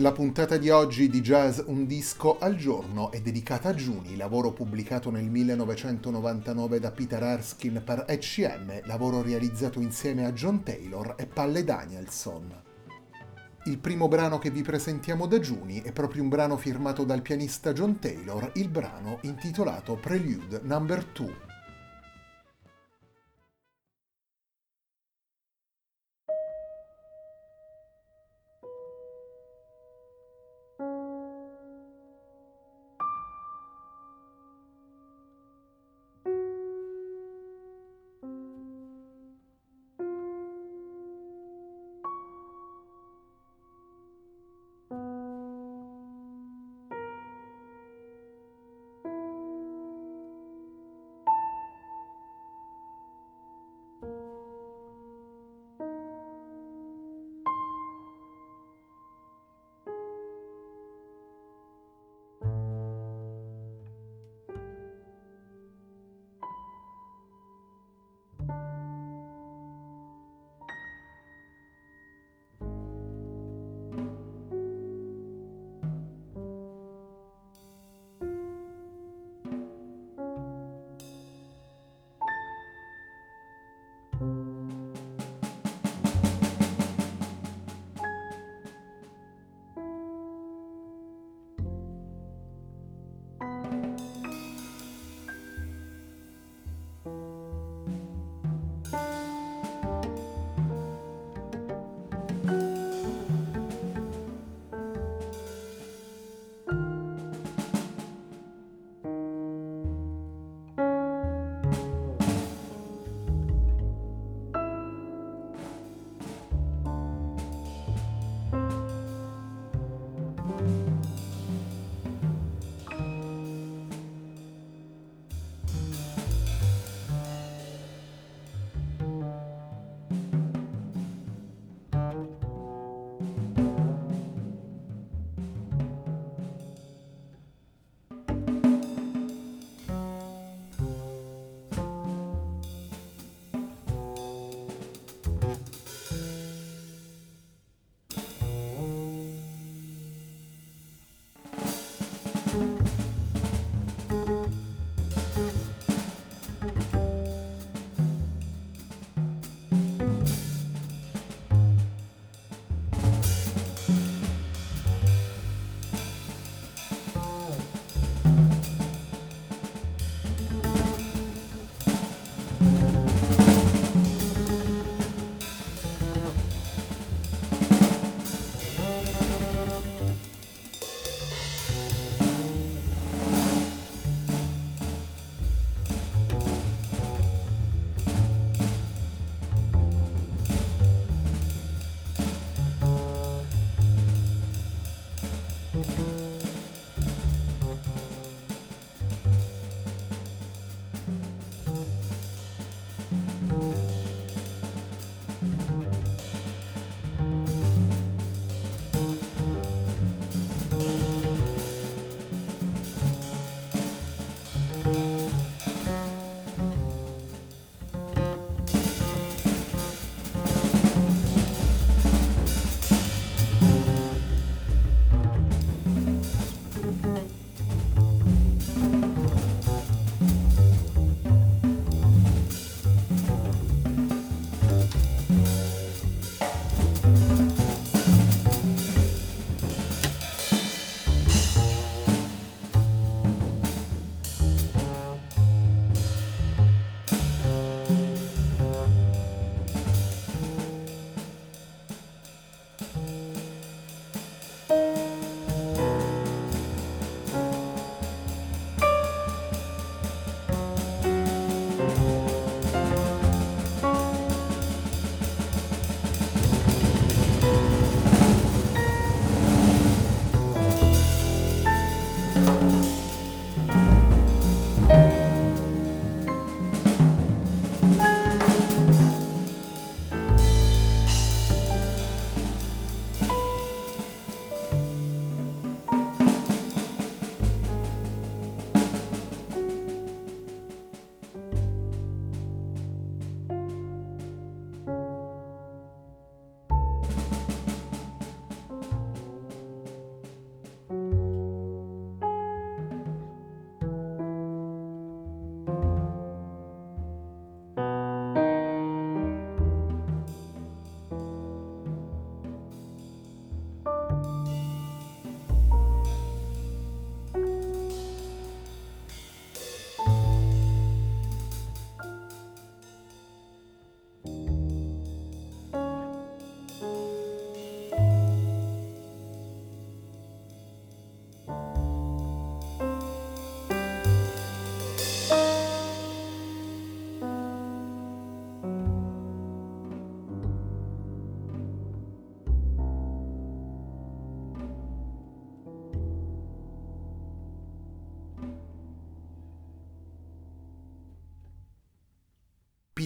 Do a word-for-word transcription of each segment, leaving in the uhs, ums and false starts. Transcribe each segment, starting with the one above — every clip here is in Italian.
La puntata di oggi di Jazz Un Disco al Giorno è dedicata a Juni, lavoro pubblicato nel millenovecentonovantanove da Peter Erskine per E C M, lavoro realizzato insieme a John Taylor e Palle Danielson. Il primo brano che vi presentiamo da Juni è proprio un brano firmato dal pianista John Taylor, il brano intitolato Prelude numero due.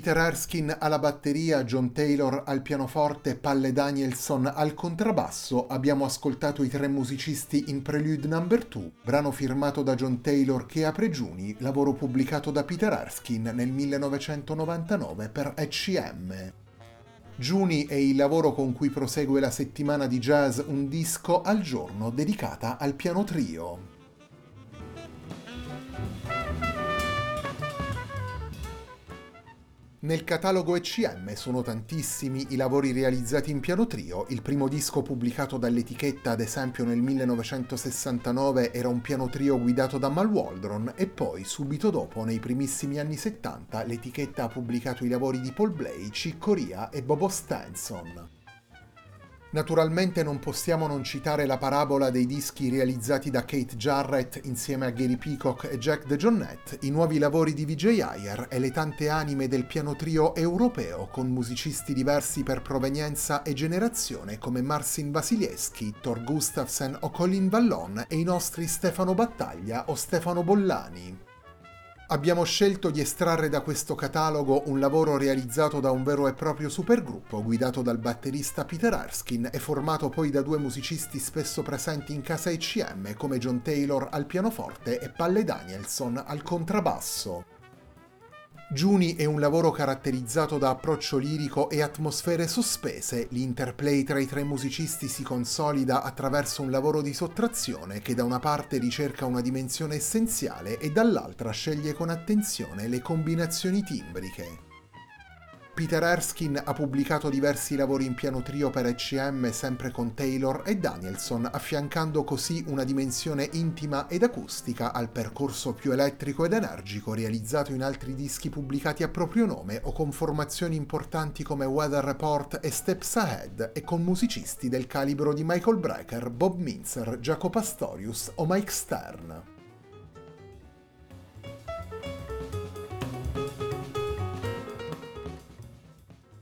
Peter Erskine alla batteria, John Taylor al pianoforte, Palle Danielson al contrabbasso, abbiamo ascoltato i tre musicisti in Prelude numero due, brano firmato da John Taylor che apre Juni, lavoro pubblicato da Peter Erskine nel millenovecentonovantanove per E C M. Juni è il lavoro con cui prosegue la settimana di jazz Un disco al giorno dedicata al piano trio. Nel catalogo E C M sono tantissimi i lavori realizzati in piano trio. Il primo disco pubblicato dall'etichetta, ad esempio nel millenovecentosessantanove, era un piano trio guidato da Mal Waldron, e poi, subito dopo, nei primissimi anni settanta, l'etichetta ha pubblicato i lavori di Paul Bley, Chick Corea e Bobo Stenson. Naturalmente non possiamo non citare la parabola dei dischi realizzati da Keith Jarrett insieme a Gary Peacock e Jack DeJohnette, i nuovi lavori di Vijay Iyer e le tante anime del piano trio europeo con musicisti diversi per provenienza e generazione come Marcin Wasilewski, Tord Gustavsen o Colin Vallon e i nostri Stefano Battaglia o Stefano Bollani. Abbiamo scelto di estrarre da questo catalogo un lavoro realizzato da un vero e proprio supergruppo guidato dal batterista Peter Erskine e formato poi da due musicisti spesso presenti in casa E C M come John Taylor al pianoforte e Palle Danielson al contrabbasso. Juni è un lavoro caratterizzato da approccio lirico e atmosfere sospese, l'interplay tra i tre musicisti si consolida attraverso un lavoro di sottrazione che da una parte ricerca una dimensione essenziale e dall'altra sceglie con attenzione le combinazioni timbriche. Peter Erskine ha pubblicato diversi lavori in piano trio per E C M sempre con Taylor e Danielson, affiancando così una dimensione intima ed acustica al percorso più elettrico ed energico realizzato in altri dischi pubblicati a proprio nome o con formazioni importanti come Weather Report e Steps Ahead e con musicisti del calibro di Michael Brecker, Bob Minzer, Jaco Pastorius o Mike Stern.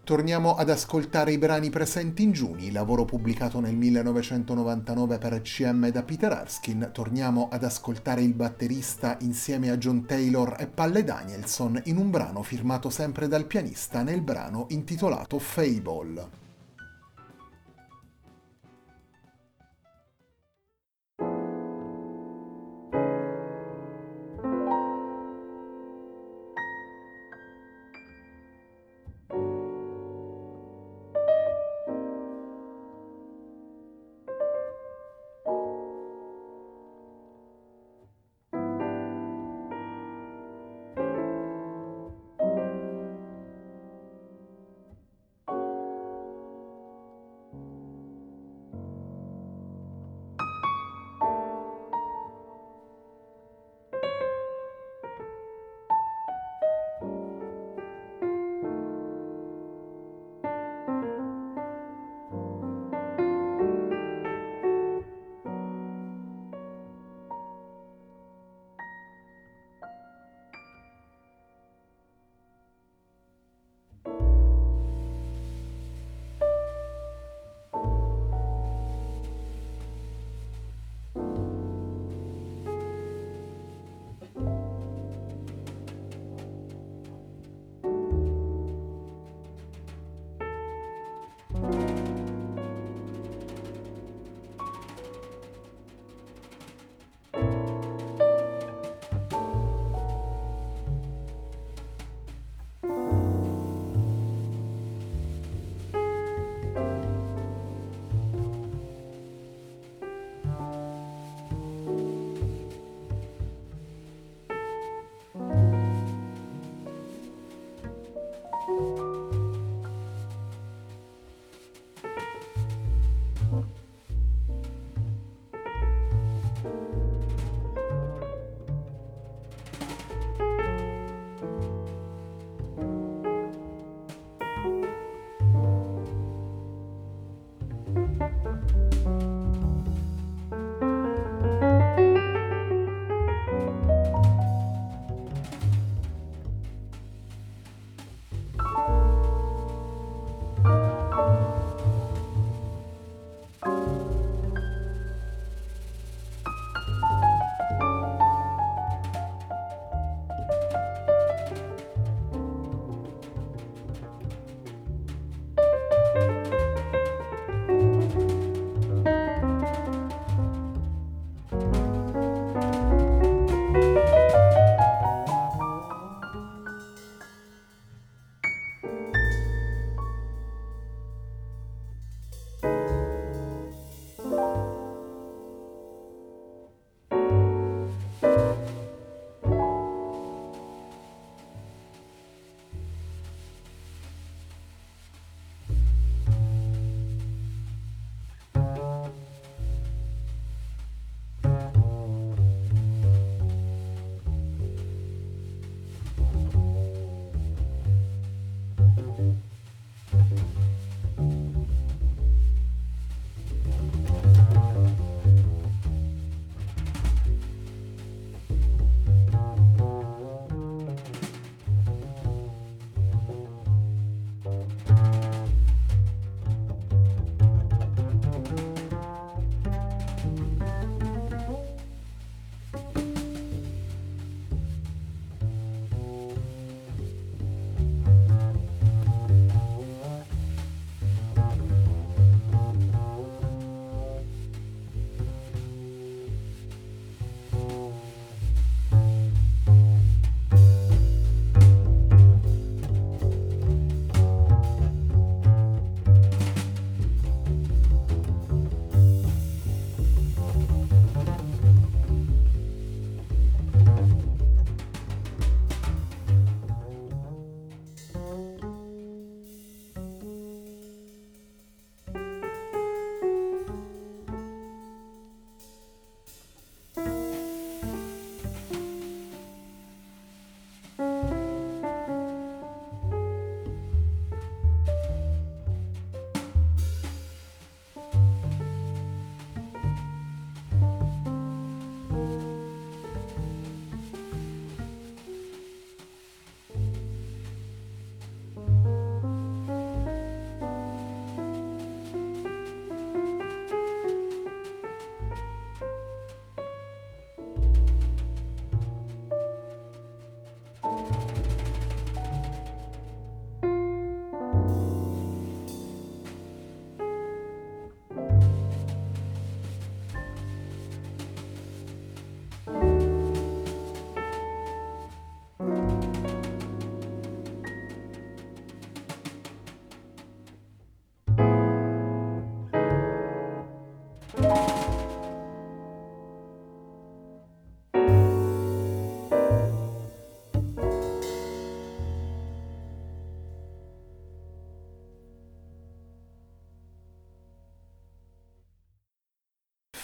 Torniamo ad ascoltare i brani presenti in Juni, lavoro pubblicato nel millenovecentonovantanove per E C M da Peter Erskine. Torniamo ad ascoltare il batterista insieme a John Taylor e Palle Danielson in un brano firmato sempre dal pianista nel brano intitolato Fable.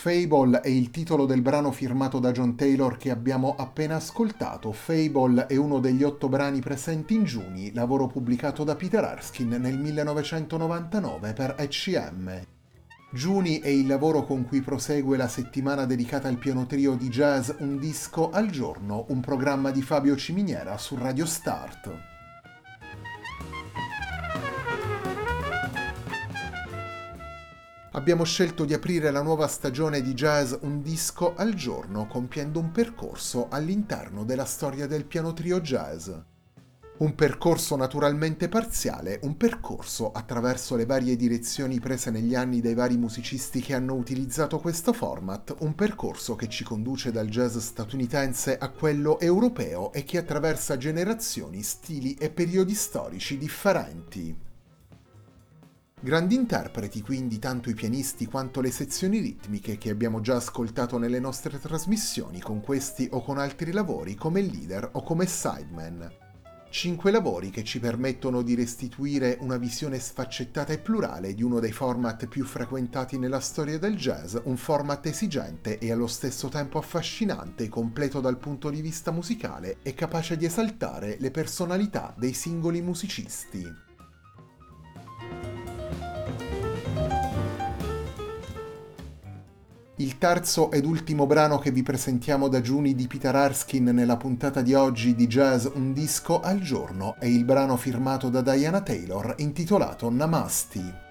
Fable è il titolo del brano firmato da John Taylor che abbiamo appena ascoltato. Fable è uno degli otto brani presenti in Juni, lavoro pubblicato da Peter Erskine nel millenovecentonovantanove per E C M. Juni è il lavoro con cui prosegue la settimana dedicata al piano trio di jazz Un disco al giorno, un programma di Fabio Ciminiera su Radio Start. Abbiamo scelto di aprire la nuova stagione di jazz Un disco al giorno compiendo un percorso all'interno della storia del piano trio jazz. Un percorso naturalmente parziale, un percorso attraverso le varie direzioni prese negli anni dai vari musicisti che hanno utilizzato questo format, un percorso che ci conduce dal jazz statunitense a quello europeo e che attraversa generazioni, stili e periodi storici differenti. Grandi interpreti quindi tanto i pianisti quanto le sezioni ritmiche che abbiamo già ascoltato nelle nostre trasmissioni con questi o con altri lavori come leader o come sideman. Cinque lavori che ci permettono di restituire una visione sfaccettata e plurale di uno dei format più frequentati nella storia del jazz, un format esigente e allo stesso tempo affascinante, completo dal punto di vista musicale e capace di esaltare le personalità dei singoli musicisti. Il terzo ed ultimo brano che vi presentiamo da Juni di Peter Erskine nella puntata di oggi di Jazz Un disco al giorno è il brano firmato da Diana Taylor intitolato Namasti.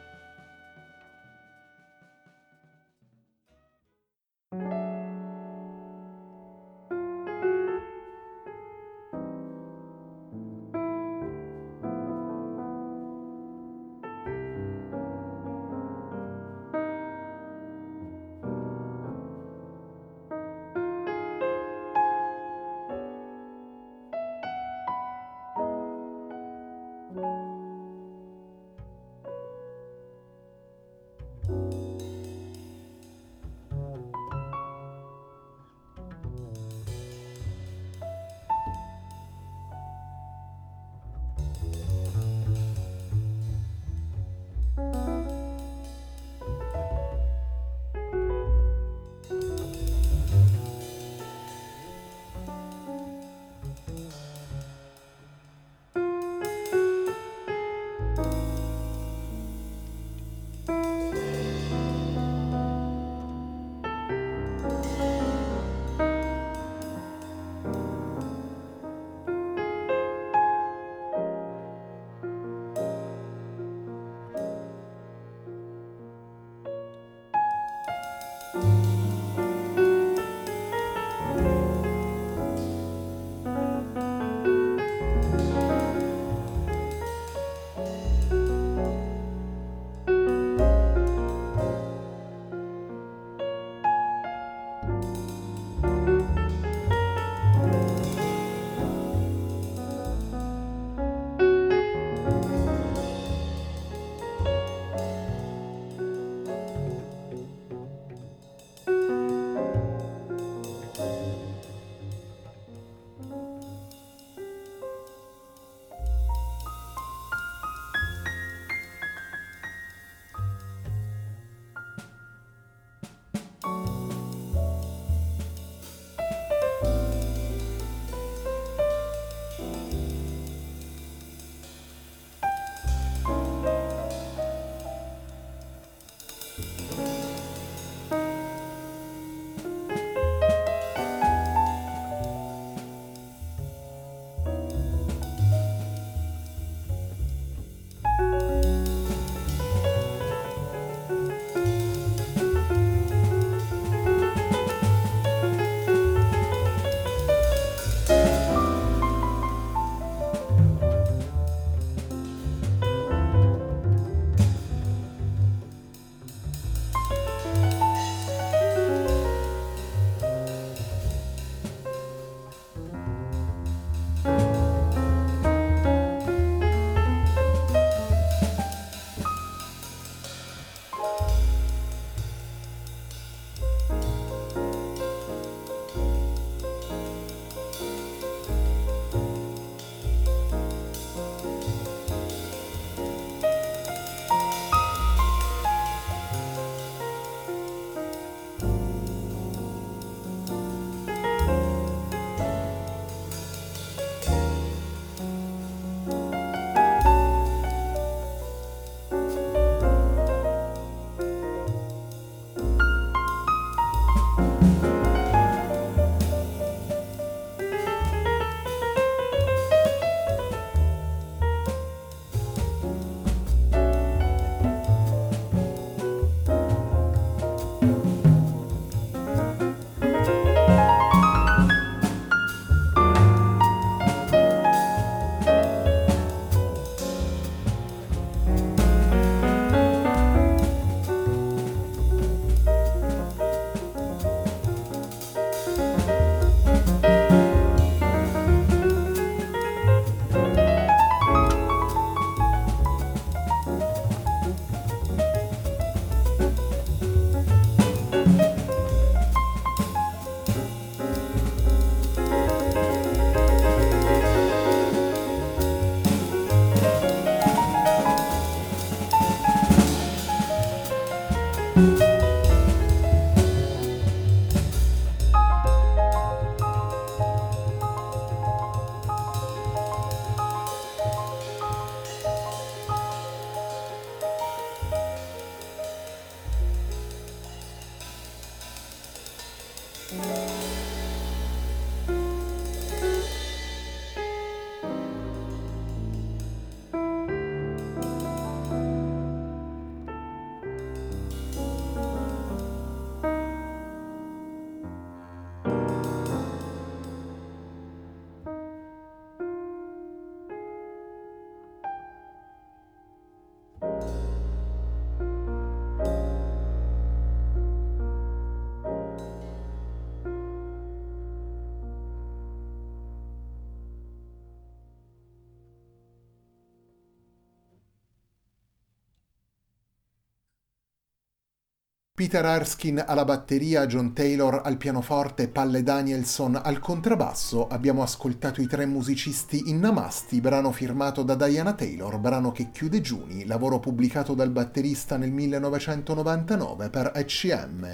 Peter Erskine alla batteria, John Taylor al pianoforte, Palle Danielson al contrabbasso. Abbiamo ascoltato i tre musicisti in Namasti, brano firmato da Diana Taylor, brano che chiude Juni, lavoro pubblicato dal batterista nel millenovecentonovantanove per E C M.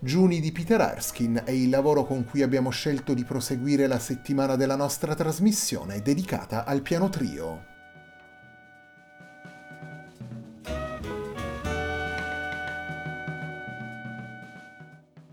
Juni di Peter Erskine è il lavoro con cui abbiamo scelto di proseguire la settimana della nostra trasmissione dedicata al piano trio.